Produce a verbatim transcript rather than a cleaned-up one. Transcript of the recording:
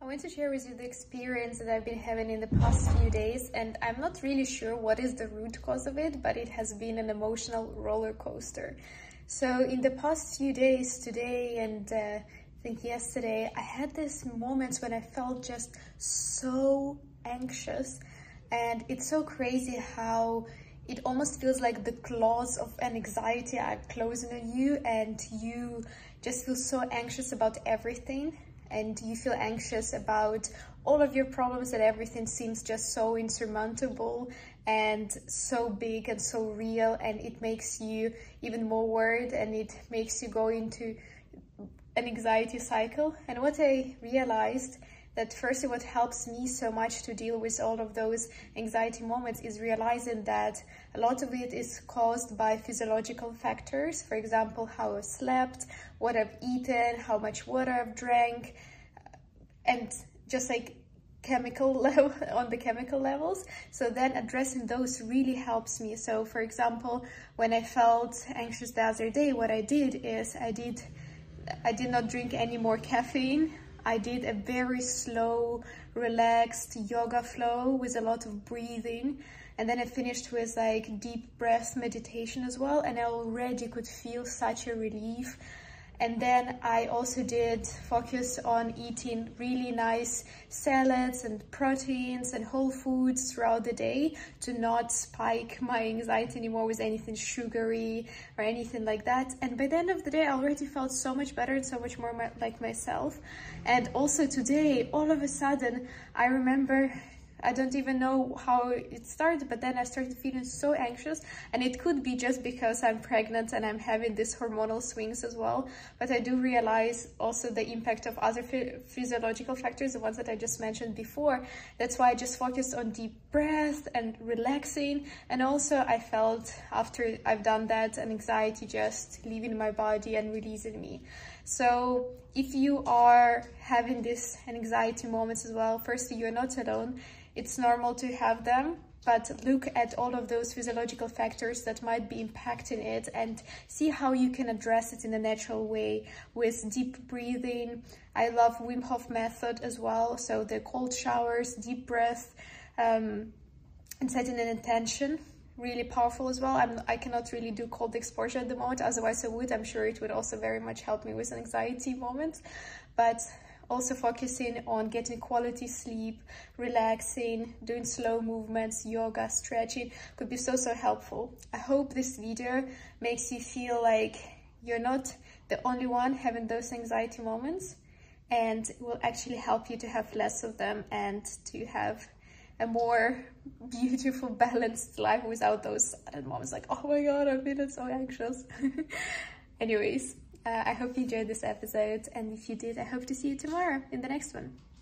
I want to share with you the experience that I've been having in the past few days, and I'm not really sure what is the root cause of it, but it has been an emotional roller coaster. So in the past few days, today and uh, I think yesterday, I had these moments when I felt just so anxious, and it's so crazy how it almost feels like the claws of an anxiety are closing on you, and you just feel so anxious about everything. And you feel anxious about all of your problems, and everything seems just so insurmountable and so big and so real, and it makes you even more worried, and it makes you go into an anxiety cycle. And what I realized, that firstly what helps me so much to deal with all of those anxiety moments is realizing that a lot of it is caused by physiological factors. For example, how I've slept, what I've eaten, how much water I've drank, and just like chemical level, on the chemical levels. So then addressing those really helps me. So for example, when I felt anxious the other day, what I did is I did, I did not drink any more caffeine. I did a very slow, relaxed yoga flow with a lot of breathing. And then I finished with like deep breath meditation as well. And I already could feel such a relief. And then I also did focus on eating really nice salads and proteins and whole foods throughout the day to not spike my anxiety anymore with anything sugary or anything like that. And by the end of the day, I already felt so much better and so much more my, like myself. And also today, all of a sudden, I remember, I don't even know how it started, but then I started feeling so anxious, and it could be just because I'm pregnant and I'm having these hormonal swings as well. But I do realize also the impact of other physiological factors, the ones that I just mentioned before. That's why I just focused on deep breath and relaxing. And also I felt after I've done that, an anxiety just leaving my body and releasing me. So if you are having these anxiety moments as well, firstly, you're not alone. It's normal to have them, but look at all of those physiological factors that might be impacting it and see how you can address it in a natural way with deep breathing. I love Wim Hof method as well. So the cold showers, deep breath, um, and setting an intention. Really powerful as well. I'm, I cannot really do cold exposure at the moment. Otherwise I would. I'm sure it would also very much help me with anxiety moments. But also focusing on getting quality sleep, relaxing, doing slow movements, yoga, stretching could be so, so helpful. I hope this video makes you feel like you're not the only one having those anxiety moments, and will actually help you to have less of them and to have a more beautiful, balanced life without those moments like, oh my God, I'm feeling so anxious. Anyways. Uh, I hope you enjoyed this episode, and if you did, I hope to see you tomorrow in the next one.